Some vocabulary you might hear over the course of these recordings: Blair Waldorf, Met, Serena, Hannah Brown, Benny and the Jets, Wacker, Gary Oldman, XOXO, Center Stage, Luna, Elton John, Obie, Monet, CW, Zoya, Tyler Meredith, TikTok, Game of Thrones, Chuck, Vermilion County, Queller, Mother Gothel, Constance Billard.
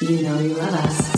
You know you love us.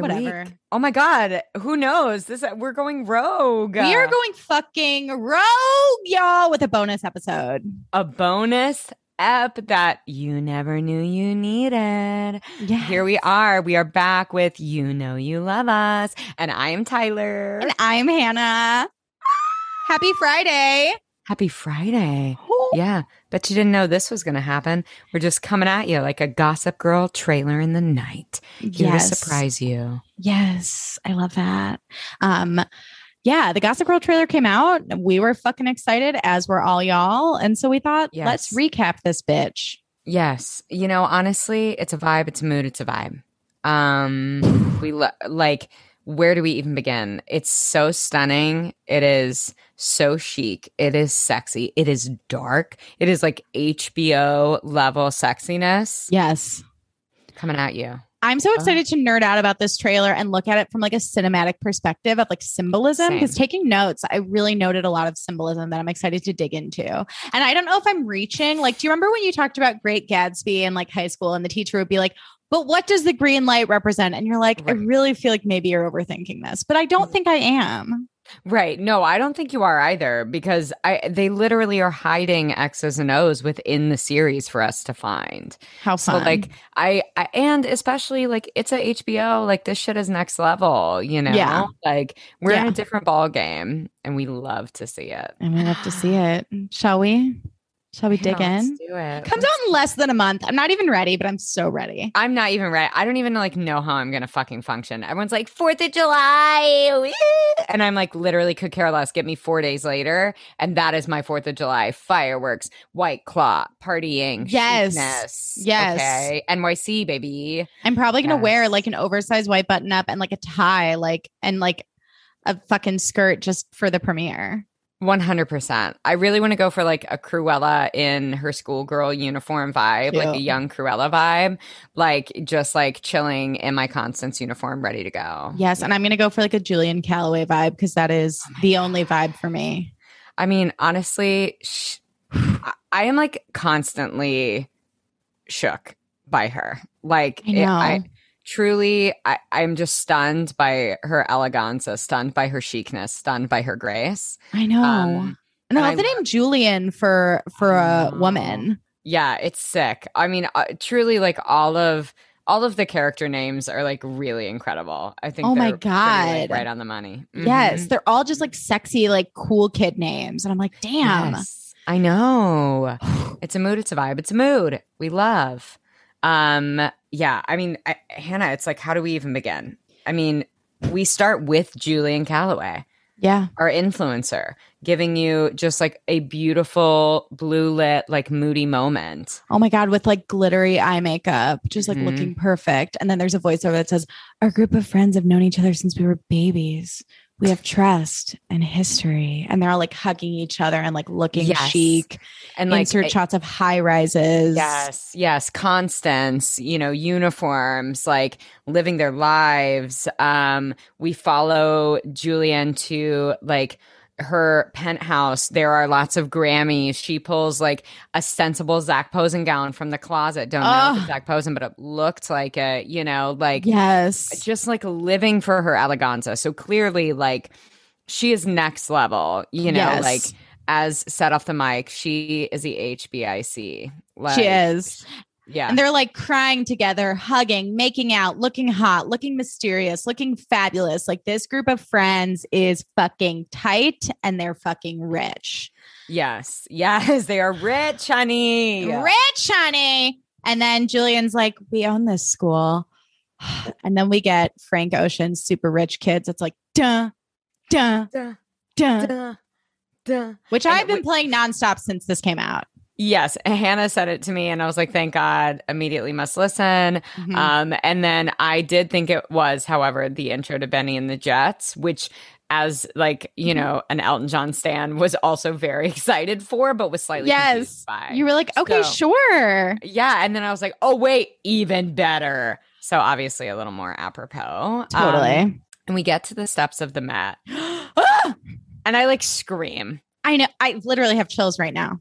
Whatever. Oh my God. Who knows? We're going rogue. We are going fucking rogue, y'all, with a bonus episode. A bonus ep that you never knew you needed. Yes. Here we are. We are back with You Know You Love Us. And I am Tyler. And I'm Hannah. Happy Friday. Happy Friday. Ooh. Yeah. Bet you didn't know this was going to happen. We're just coming at you like a Gossip Girl trailer in the night. Here to surprise you. Yes. I love that. The Gossip Girl trailer came out. We were fucking excited, as were all y'all. And so we thought, let's recap this bitch. Yes. You know, honestly, it's a vibe. It's a mood. It's a vibe. Where do we even begin? It's so stunning. It is so chic. It is sexy. It is dark. It is like HBO level sexiness. Yes. Coming at you. I'm so excited to nerd out about this trailer and look at it from like a cinematic perspective of like symbolism, because taking notes, I really noted a lot of symbolism that I'm excited to dig into. And I don't know if I'm reaching, like, do you remember when you talked about Great Gatsby in like high school and the teacher would be like, but what does the green light represent? And you're like, right. I really feel like maybe you're overthinking this, but I don't think I am. Right. No, I don't think you are either, because they literally are hiding X's and O's within the series for us to find. How fun. So, like, I and especially, like, it's a HBO, like, this shit is next level, you know? Yeah. Like, we're in a different ball game, and we love to see it. And we love to see it. Shall we? Shall we dig in? Let's do it. Comes out in less than a month. I'm not even ready, but I'm so ready. I'm not even ready. I don't even like know how I'm going to fucking function. Everyone's like, 4th of July. Woo! And I'm like, literally could care less. Get me 4 days later. And that is my 4th of July. Fireworks, White Claw, partying. Yes. Chicness. Yes. Okay. NYC, baby. I'm probably going to wear like an oversized white button up and like a tie, like, and like a fucking skirt just for the premiere. 100%. I really want to go for like a Cruella in her schoolgirl uniform vibe, like a young Cruella vibe, like just like chilling in my Constance uniform, ready to go. Yes. And I'm going to go for like a Julien Calloway vibe, because that is the only vibe for me. I mean, honestly, I am like constantly shook by her. Like, I'm just stunned by her eleganza, stunned by her chicness, stunned by her grace. I know. And I love the name Julien for a woman. Yeah, it's sick. I mean, truly, like all of the character names are like really incredible. I think. Oh my God, pretty, like, right on the money. Mm-hmm. Yes, they're all just like sexy, like cool kid names, and I'm like, damn. Yes, I know. It's a mood. It's a vibe. It's a mood. We love. Yeah, I mean, Hannah, it's like, how do we even begin? I mean, we start with Julien Calloway, our influencer, giving you just like a beautiful blue lit, like moody moment. Oh my God, with like glittery eye makeup, just like looking perfect. And then there's a voiceover that says, "Our group of friends have known each other since we were babies. We have trust and history." And they're all like hugging each other and like looking chic, and like insert shots of high rises. Yes. Yes. Constance, you know, uniforms, like living their lives. We follow Julien to like her penthouse. There are lots of Grammys. She pulls like a sensible Zach Posen gown from the closet. Don't know if it's Zach Posen, but it looked like it, you know, like, just like living for her eleganza. So clearly, like, she is next level, you know, like, as set off the mic, she is the HBIC. Like, she is. Yeah. And they're like crying together, hugging, making out, looking hot, looking mysterious, looking fabulous. Like, this group of friends is fucking tight and they're fucking rich. Yes. Yes. They are rich, honey. Rich, honey. And then Julien's like, "We own this school." And then we get Frank Ocean's Super Rich Kids. It's like, duh, duh, duh, duh, duh, duh. Which I've been playing nonstop since this came out. Yes. Hannah said it to me and I was like, thank God, immediately must listen. Mm-hmm. And then I did think it was, however, the intro to Benny and the Jets, which as like, you mm-hmm. know, an Elton John stan was also very excited for, but was slightly confused by. You were like, okay, so, sure. Yeah. And then I was like, oh, wait, even better. So obviously a little more apropos. Totally. And we get to the steps of the Met. And I like scream. I know. I literally have chills right now.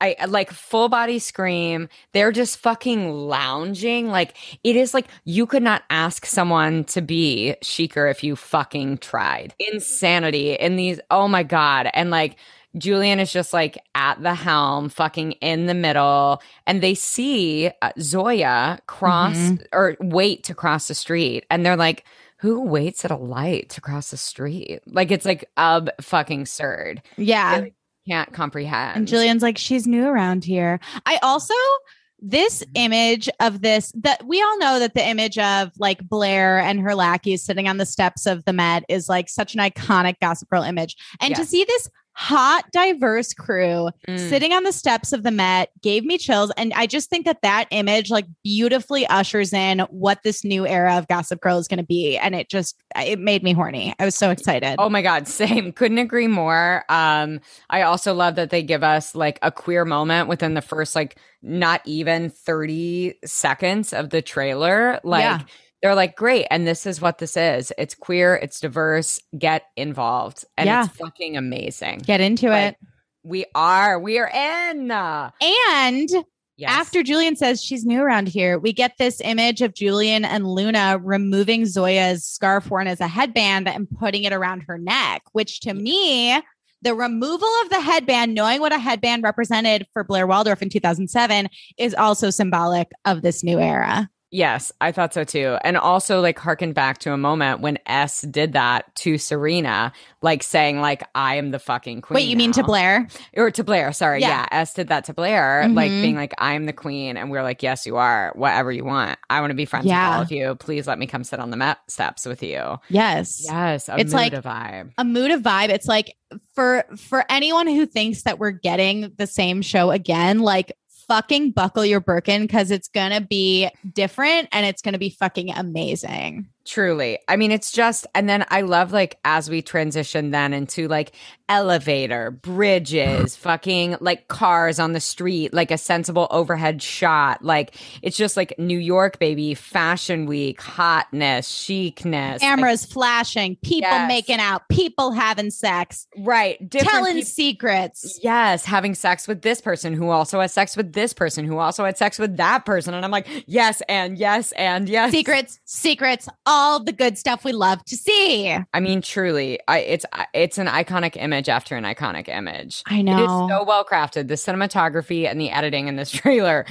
I like full body scream. They're just fucking lounging. Like it is like you could not ask someone to be chicer if you fucking tried. Insanity in these. Oh my God. And like Julien is just like at the helm, fucking in the middle. And they see Zoya cross mm-hmm. or wait to cross the street. And they're like, who waits at a light to cross the street? Like it's like fucking absurd. Yeah. It, can't comprehend. And Julian's like, she's new around here. I also, this image of this, that we all know that the image of like Blair and her lackeys sitting on the steps of the Met is like such an iconic Gossip Girl image. And yes. to see this hot, diverse crew sitting on the steps of the Met gave me chills. And I just think that that image like beautifully ushers in what this new era of Gossip Girl is going to be. And it just, it made me horny. I was so excited. Oh my God. Same. Couldn't agree more. I also love that they give us like a queer moment within the first, like not even 30 seconds of the trailer. Like yeah. they're like, great. And this is what this is. It's queer. It's diverse. Get involved. And yeah. it's fucking amazing. Get into it. We are in. And yes. after Julien says she's new around here, we get this image of Julien and Luna removing Zoya's scarf worn as a headband and putting it around her neck, which to me, the removal of the headband, knowing what a headband represented for Blair Waldorf in 2007, is also symbolic of this new era. Yes, I thought so too. And also like harken back to a moment when S did that to Serena, like saying like, I am the fucking queen. Wait, you mean to Blair? Or to Blair, sorry. Yeah. S did that to Blair, like being like, I am the queen. And we're like, yes, you are. Whatever you want. I want to be friends with all of you. Please let me come sit on the Met steps with you. Yes. Yes. It's like a vibe. A mood of vibe. It's like for anyone who thinks that we're getting the same show again, like, fucking buckle your Birkin because it's going to be different and it's going to be fucking amazing. Truly. I mean, it's just, and then I love like as we transition then into like elevator, bridges, fucking like cars on the street, like a sensible overhead shot. Like it's just like New York, baby, fashion week, hotness, chicness. Cameras like, flashing, people making out, people having sex. Right. Telling secrets. Yes. Having sex with this person who also has sex with this person who also had sex with that person. And I'm like, yes, and yes, and yes. Secrets. All the good stuff we love to see. I mean, truly, it's an iconic image after an iconic image. I know. It is so well crafted. The cinematography and the editing in this trailer,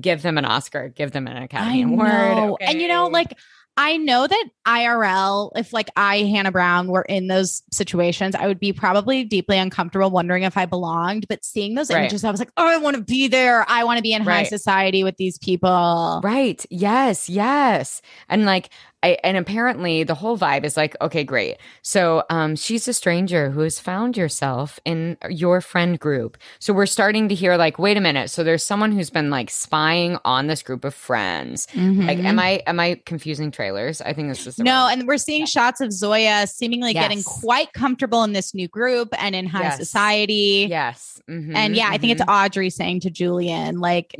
give them an Oscar, give them an Academy Award. Okay. And you know, like, I know that IRL, if like Hannah Brown, were in those situations, I would be probably deeply uncomfortable wondering if I belonged. But seeing those images, I was like, oh, I want to be there. I want to be in high society with these people. Right. Yes. Yes. And like, and apparently the whole vibe is like, okay, great. So she's a stranger who has found yourself in your friend group. So we're starting to hear like, wait a minute. So there's someone who's been like spying on this group of friends. Mm-hmm. Like, am I confusing trailers? I think this is no. And we're seeing shots of Zoya seemingly getting quite comfortable in this new group and in high society. Yes. Mm-hmm. And I think it's Audrey saying to Julien, like,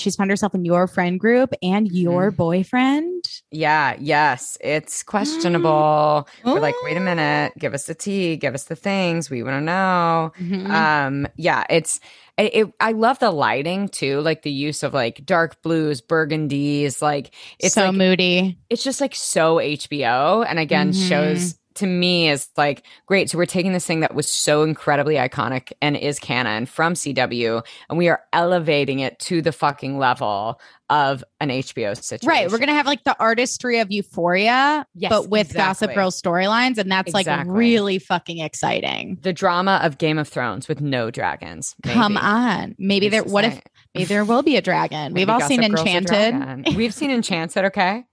she's found herself in your friend group and your boyfriend. Yeah. Yes, it's questionable. We're like, wait a minute, give us the tea, give us the things we want to know. Mm-hmm. I love the lighting too, like the use of like dark blues, burgundies, like it's so like, moody. It's just like so HBO, and again shows to me is like great. So we're taking this thing that was so incredibly iconic and is canon from CW, and we are elevating it to the fucking level of an HBO situation. Right. We're going to have like the artistry of Euphoria, but with Gossip Girl storylines. And that's like really fucking exciting. The drama of Game of Thrones with no dragons. Maybe. Come on. Maybe there, what if, maybe there will be a dragon. We've all seen Enchanted. We've seen Enchanted. Okay.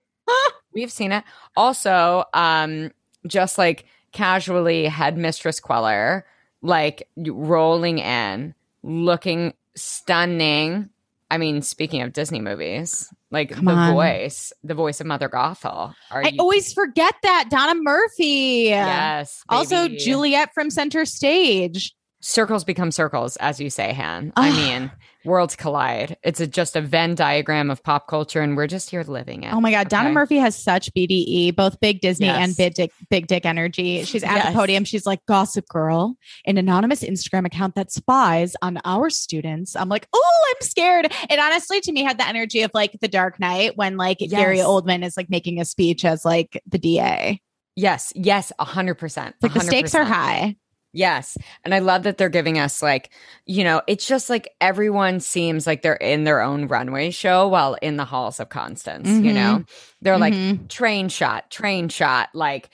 We've seen it. Also, just like casually Headmistress Queller, like rolling in, looking stunning. I mean, speaking of Disney movies, like the voice of Mother Gothel. I always forget that. Donna Murphy. Yes. Baby. Also Juliet from Center Stage. Circles become circles, as you say, Han. I mean, worlds collide. It's just a Venn diagram of pop culture, and we're just here living it. Oh my God. Okay? Donna Murphy has such BDE, both big Disney and big dick energy. She's at the podium. She's like, Gossip Girl, an anonymous Instagram account that spies on our students. I'm like, oh, I'm scared. It honestly, to me, had the energy of like The Dark Knight when like Gary Oldman is like making a speech as like the DA. Yes. Yes. 100%. Like the stakes are high. Yes. And I love that they're giving us like, you know, it's just like everyone seems like they're in their own runway show while in the halls of Constance, you know, they're like train shot. Like,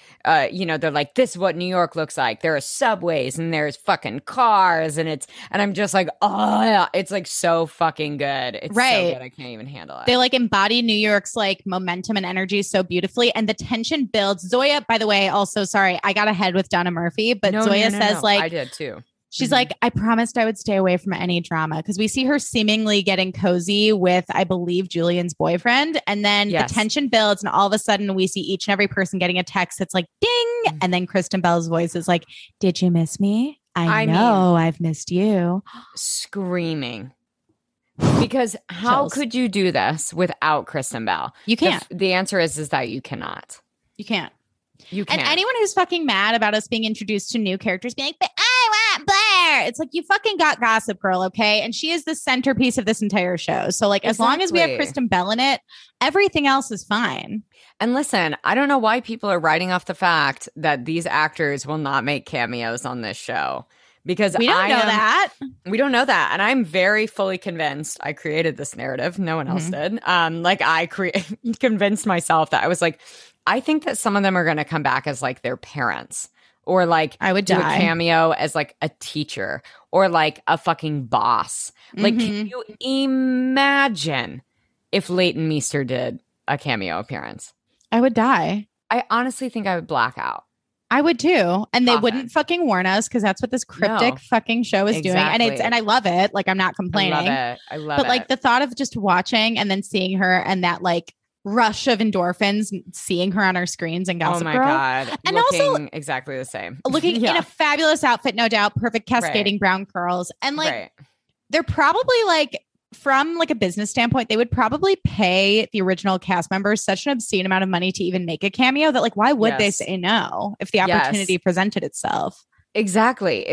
you know, they're like, this is what New York looks like. There are subways and there's fucking cars and I'm just like, oh, it's like so fucking good. It's so good. I can't even handle it. They like embody New York's like momentum and energy so beautifully. And the tension builds. Zoya, by the way, also, sorry, I got ahead with Donna Murphy, but Zoya says like, I did too. She's like, I promised I would stay away from any drama, because we see her seemingly getting cozy with, I believe, Julian's boyfriend. And then the tension builds. And all of a sudden we see each and every person getting a text that's like, ding. And then Kristen Bell's voice is like, did you miss me? I mean, I've missed you. Screaming. Because how could you do this without Kristen Bell? You can't. The answer is that you cannot. You can't. You can't. And anyone who's fucking mad about us being introduced to new characters being like, but I want Blair. It's like, you fucking got Gossip Girl, okay? And she is the centerpiece of this entire show. So like, as long as we have Kristen Bell in it, everything else is fine. And listen, I don't know why people are writing off the fact that these actors will not make cameos on this show. Because we don't know that. And I'm very fully convinced I created this narrative. No one else did. Like I convinced myself that I was like, I think that some of them are going to come back as like their parents, or like I would do a cameo as like a teacher, or like a fucking boss. Like, can you imagine if Leighton Meester did a cameo appearance? I would die. I honestly think I would black out. I would too. And they wouldn't fucking warn us, because that's what this cryptic fucking show is doing. And I love it. Like, I'm not complaining. I love it. But like the thought of just watching and then seeing her and that like rush of endorphins, seeing her on our screens and Gossip Girl. Oh my God. And looking also exactly the same. Looking in a fabulous outfit, no doubt. Perfect cascading brown curls. And like, they're probably like, from like a business standpoint, they would probably pay the original cast members such an obscene amount of money to even make a cameo that like, why would they say no if the opportunity presented itself? Exactly.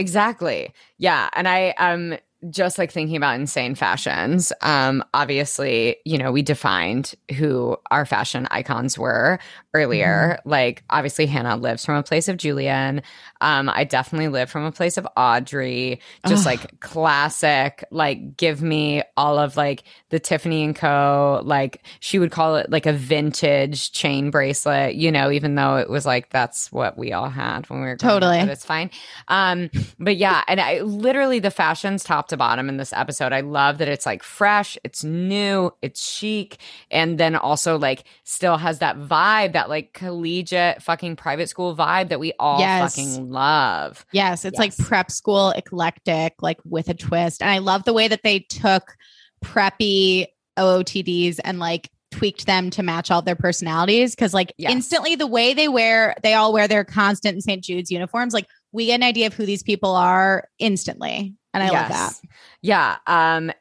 Yeah. And I just like thinking about insane fashions. Obviously, you know, we defined who our fashion icons were earlier. Like, obviously, Hannah lives from a place of Julien. I definitely live from a place of Audrey. Just like classic, like give me all of like the Tiffany & Co. Like she would call it like a vintage chain bracelet, you know, even though it was like that's what we all had when we were growing up, but it's fine. But yeah, and I literally the fashion's top to bottom in this episode. I love that it's like fresh, it's new, it's chic, and then also like still has that vibe, that like collegiate fucking private school vibe that we all fucking love. Yes, it's like prep school eclectic, like with a twist. And I love the way that they took preppy OOTDs and like tweaked them to match all their personalities, because like instantly the way they all wear their constant and St. Jude's uniforms, like we get an idea of who these people are instantly. And I love that. Yeah.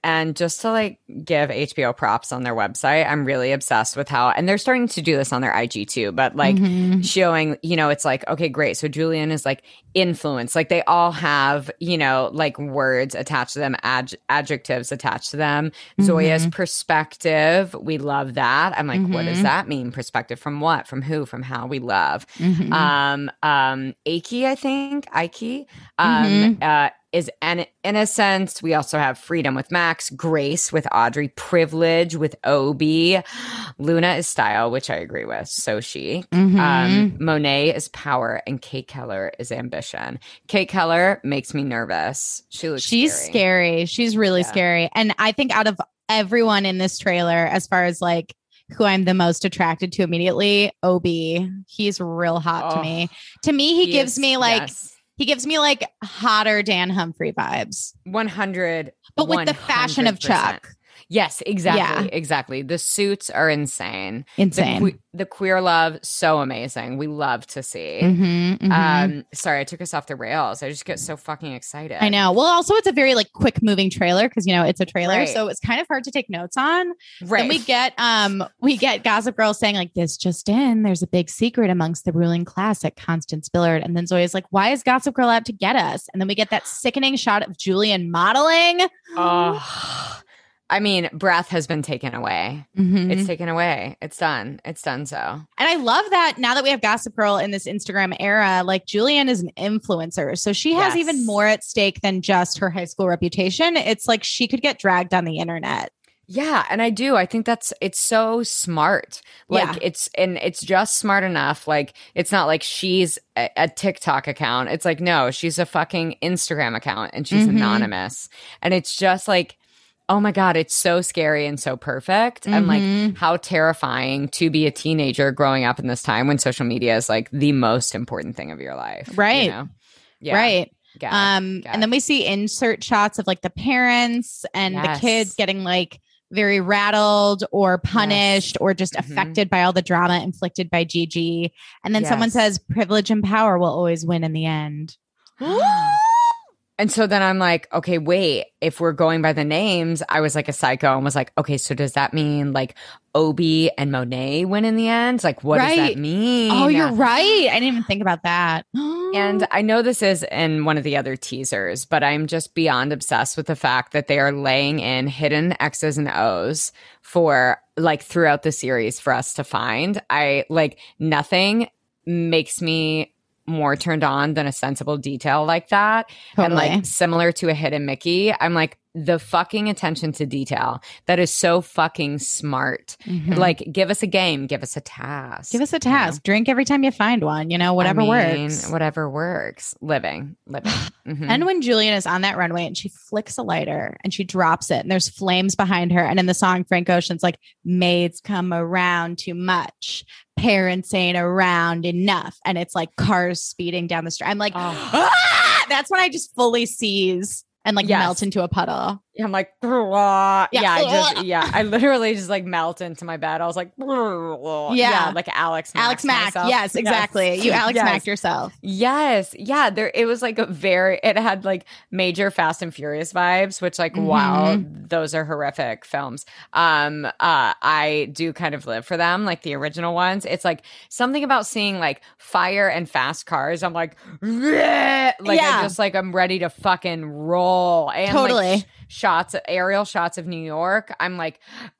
And just to like give HBO props on their website, I'm really obsessed with how, and they're starting to do this on their IG too, but like showing, you know, it's like, okay, great. So Julien is like influence. Like they all have, you know, like words attached to them, adjectives attached to them. Zoya's perspective. We love that. I'm like, what does that mean? Perspective from what? From who? From how? We love. Aiki, I think. Aiki. Is an innocence. We also have freedom with Max, grace with Audrey, privilege with Obie. Luna is style, which I agree with. So she. Monet is power, and Kate Keller is ambition. Kate Keller makes me nervous. She's scary. She's really scary. And I think out of everyone in this trailer, as far as like who I'm the most attracted to immediately, Obie. He's real hot to me. To me, he gives me like He gives me like hotter Dan Humphrey vibes. 100. But with 100%. The fashion of Chuck. Yes, exactly. Yeah. Exactly. The suits are insane. The queer love, so amazing. We love to see. Mm-hmm, mm-hmm. Sorry, I took us off the rails. I just get so fucking excited. I know. Well, also it's a very like quick moving trailer because, you know, it's a trailer. Right. So it's kind of hard to take notes on. Right. And we get Gossip Girl saying like, this just in, there's a big secret amongst the ruling class at Constance Billard. And then Zoya's like, why is Gossip Girl out to get us? And then we get that sickening shot of Julien modeling. Oh, I mean, breath has been taken away. Mm-hmm. It's taken away. It's done. It's done so. And I love that now that we have Gossip Girl in this Instagram era, like Julien is an influencer. So she has even more at stake than just her high school reputation. It's like she could get dragged on the internet. Yeah. And I do. I think it's so smart. Like it's just smart enough. Like it's not like she's a TikTok account. It's like, no, she's a fucking Instagram account and she's anonymous. And it's just like, oh my God, it's so scary and so perfect. Mm-hmm. And like how terrifying to be a teenager growing up in this time when social media is like the most important thing of your life. Right. You know? Yeah. Right. God. And then we see insert shots of like the parents and the kids getting like very rattled or punished or just affected by all the drama inflicted by Gigi. And then someone says privilege and power will always win in the end. And so then I'm like, okay, wait, if we're going by the names, I was like a psycho and was like, okay, so does that mean like Obie and Monet win in the end? Like, what does that mean? Oh, you're right. I didn't even think about that. And I know this is in one of the other teasers, but I'm just beyond obsessed with the fact that they are laying in hidden X's and O's for like throughout the series for us to find. I like nothing makes me more turned on than a sensible detail like that. Totally. And like similar to a hidden Mickey, I'm like, the fucking attention to detail that is so fucking smart. Mm-hmm. Like give us a game, give us a task. You know? Drink every time you find one, you know, whatever works. Whatever works. Living. Mm-hmm. And when Julien is on that runway and she flicks a lighter and she drops it and there's flames behind her. And in the song, Frank Ocean's like, maids come around too much. Parents ain't around enough. And it's like cars speeding down the street. I'm like, that's when I just fully seize. And like melt into a puddle. I'm like, I literally just like melt into my bed. I was like, like Alex Mack. Yes, exactly. Yes. You Alex Macked yourself. Yes. Yeah. There. It was like it had like major Fast and Furious vibes, which like, wow, those are horrific films. I do kind of live for them. Like the original ones. It's like something about seeing like fire and fast cars. I'm like, I just like, I'm ready to fucking roll. And totally. Like aerial shots of New York. I'm like,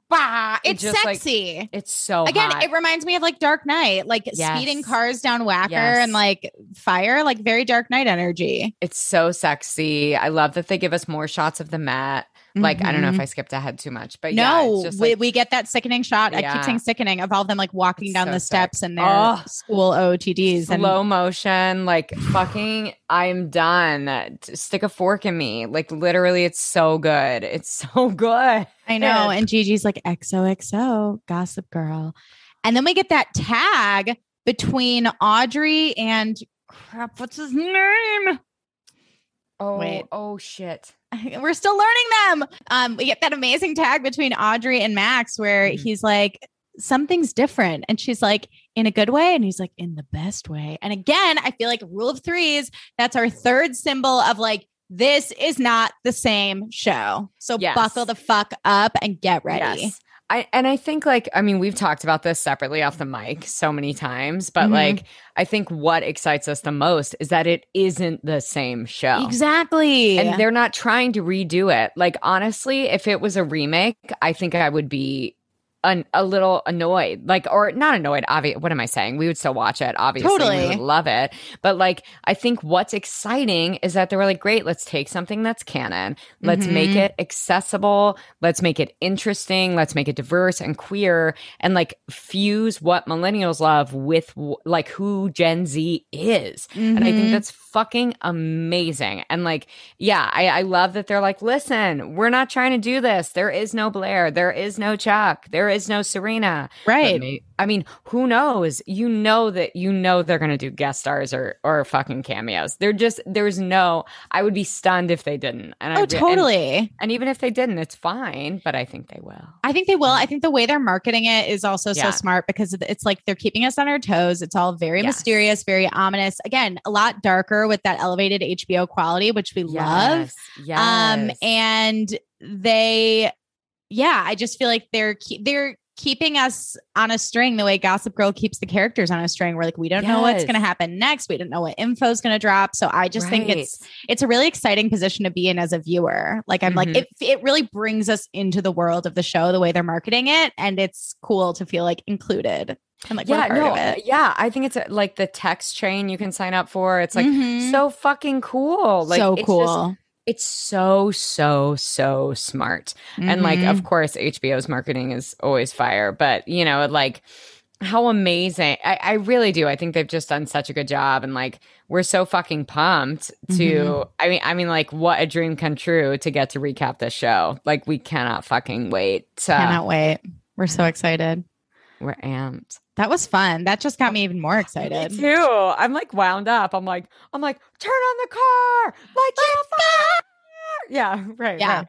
bah. It's just sexy. Like, it's so hot. It reminds me of like Dark Knight, like speeding cars down Wacker and like fire, like very Dark Knight energy. It's so sexy. I love that they give us more shots of the Met. Like, I don't know if I skipped ahead too much, but it's just like, we get that sickening shot. I keep saying sickening of all them like walking down the steps and their school OOTDs. Slow motion, like fucking, I'm done. Stick a fork in me. Like literally, it's so good. It's so good. I know. And Gigi's like XOXO, Gossip Girl. And then we get that tag between Audrey and crap, what's his name? Oh, wait. Oh, shit. We're still learning them. We get that amazing tag between Audrey and Max where he's like, something's different. And she's like, in a good way. And he's like, in the best way. And again, I feel like rule of threes. That's our third symbol of like, this is not the same show. So buckle the fuck up and get ready. Yes. I think like, I mean, we've talked about this separately off the mic so many times, but like, I think what excites us the most is that it isn't the same show. Exactly. And they're not trying to redo it. Like, honestly, if it was a remake, I think I would be a little annoyed, like, or not annoyed. What am I saying? We would still watch it. Obviously, we would love it. But like, I think what's exciting is that they were like, great, let's take something that's canon. Let's make it accessible. Let's make it interesting. Let's make it diverse and queer and like fuse what millennials love with like who Gen Z is. And I think that's fucking amazing. And like, yeah, I love that they're like, listen, we're not trying to do this. There is no Blair. There is no Chuck. There There is no Serena. Right. I mean, who knows? You know that they're going to do guest stars or fucking cameos. They're just, there's no, I would be stunned if they didn't. And totally. And even if they didn't, it's fine. But I think they will. I think the way they're marketing it is also so smart, because it's like they're keeping us on our toes. It's all very mysterious, very ominous. Again, a lot darker with that elevated HBO quality, which we love. Yes. And they... Yeah, I just feel like they're keeping us on a string the way Gossip Girl keeps the characters on a string. We're like, we don't know what's going to happen next. We don't know what info is going to drop. So I just think it's a really exciting position to be in as a viewer. Like I'm like, it really brings us into the world of the show, the way they're marketing it. And it's cool to feel like included. And like, we're part of it. Yeah, I think it's like the text chain you can sign up for. It's like so fucking cool. Like, so cool. It's so smart. And like, of course, HBO's marketing is always fire, but you know, like how amazing. I really do. I think they've just done such a good job. And like, we're so fucking pumped to, I mean, like what a dream come true to get to recap this show. Like we cannot fucking wait. Cannot wait. We're so excited. We're amped. That was fun. That just got me even more excited. Me too. I'm like wound up. I'm like, turn on the car. Let's go. Yeah, right. Yeah.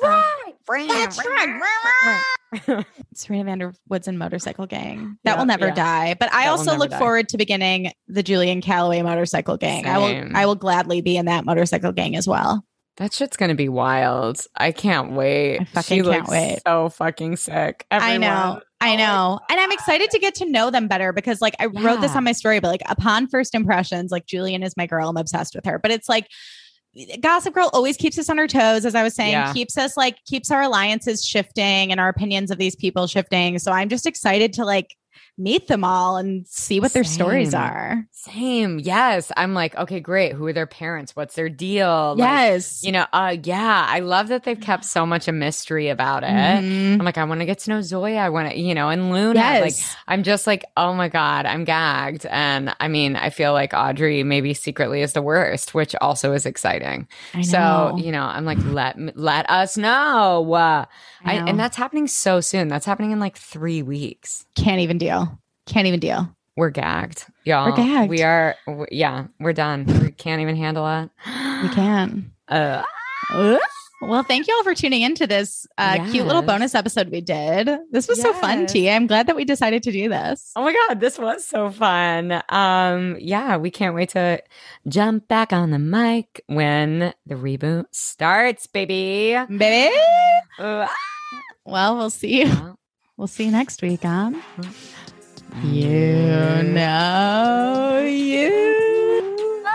Right. That's right. Serena Vanderwood's and Motorcycle Gang. That will never die. But I also look forward to beginning the Julien Calloway Motorcycle Gang. Same. I will gladly be in that Motorcycle Gang as well. That shit's going to be wild. I can't wait. She looks so fucking sick. Everyone. I know. And I'm excited to get to know them better because like I wrote this on my story, but like upon first impressions, like Julien is my girl. I'm obsessed with her, but it's like Gossip Girl always keeps us on our toes. As I was saying, keeps our alliances shifting and our opinions of these people shifting. So I'm just excited to like meet them all and see what their stories are. Same. Yes. I'm like, okay, great. Who are their parents? What's their deal? Yes. Like, you know, I love that they've kept so much a mystery about it. I'm like, I want to get to know Zoya. I want to, you know, and Luna. Yes. Like, I'm just like, oh my God, I'm gagged. And I mean, I feel like Audrey maybe secretly is the worst, which also is exciting. So, you know, I'm like, let us know. And that's happening so soon. That's happening in like 3 weeks. Can't even deal. We're gagged, y'all. We're gagged. We're done. We can't even handle it. We can. Well, thank you all for tuning into this cute little bonus episode we did. This was so fun, Tia. I'm glad that we decided to do this. Oh my God, this was so fun. We can't wait to jump back on the mic when the reboot starts, baby. Baby. Well, we'll see you. We'll see you next week on You Know You.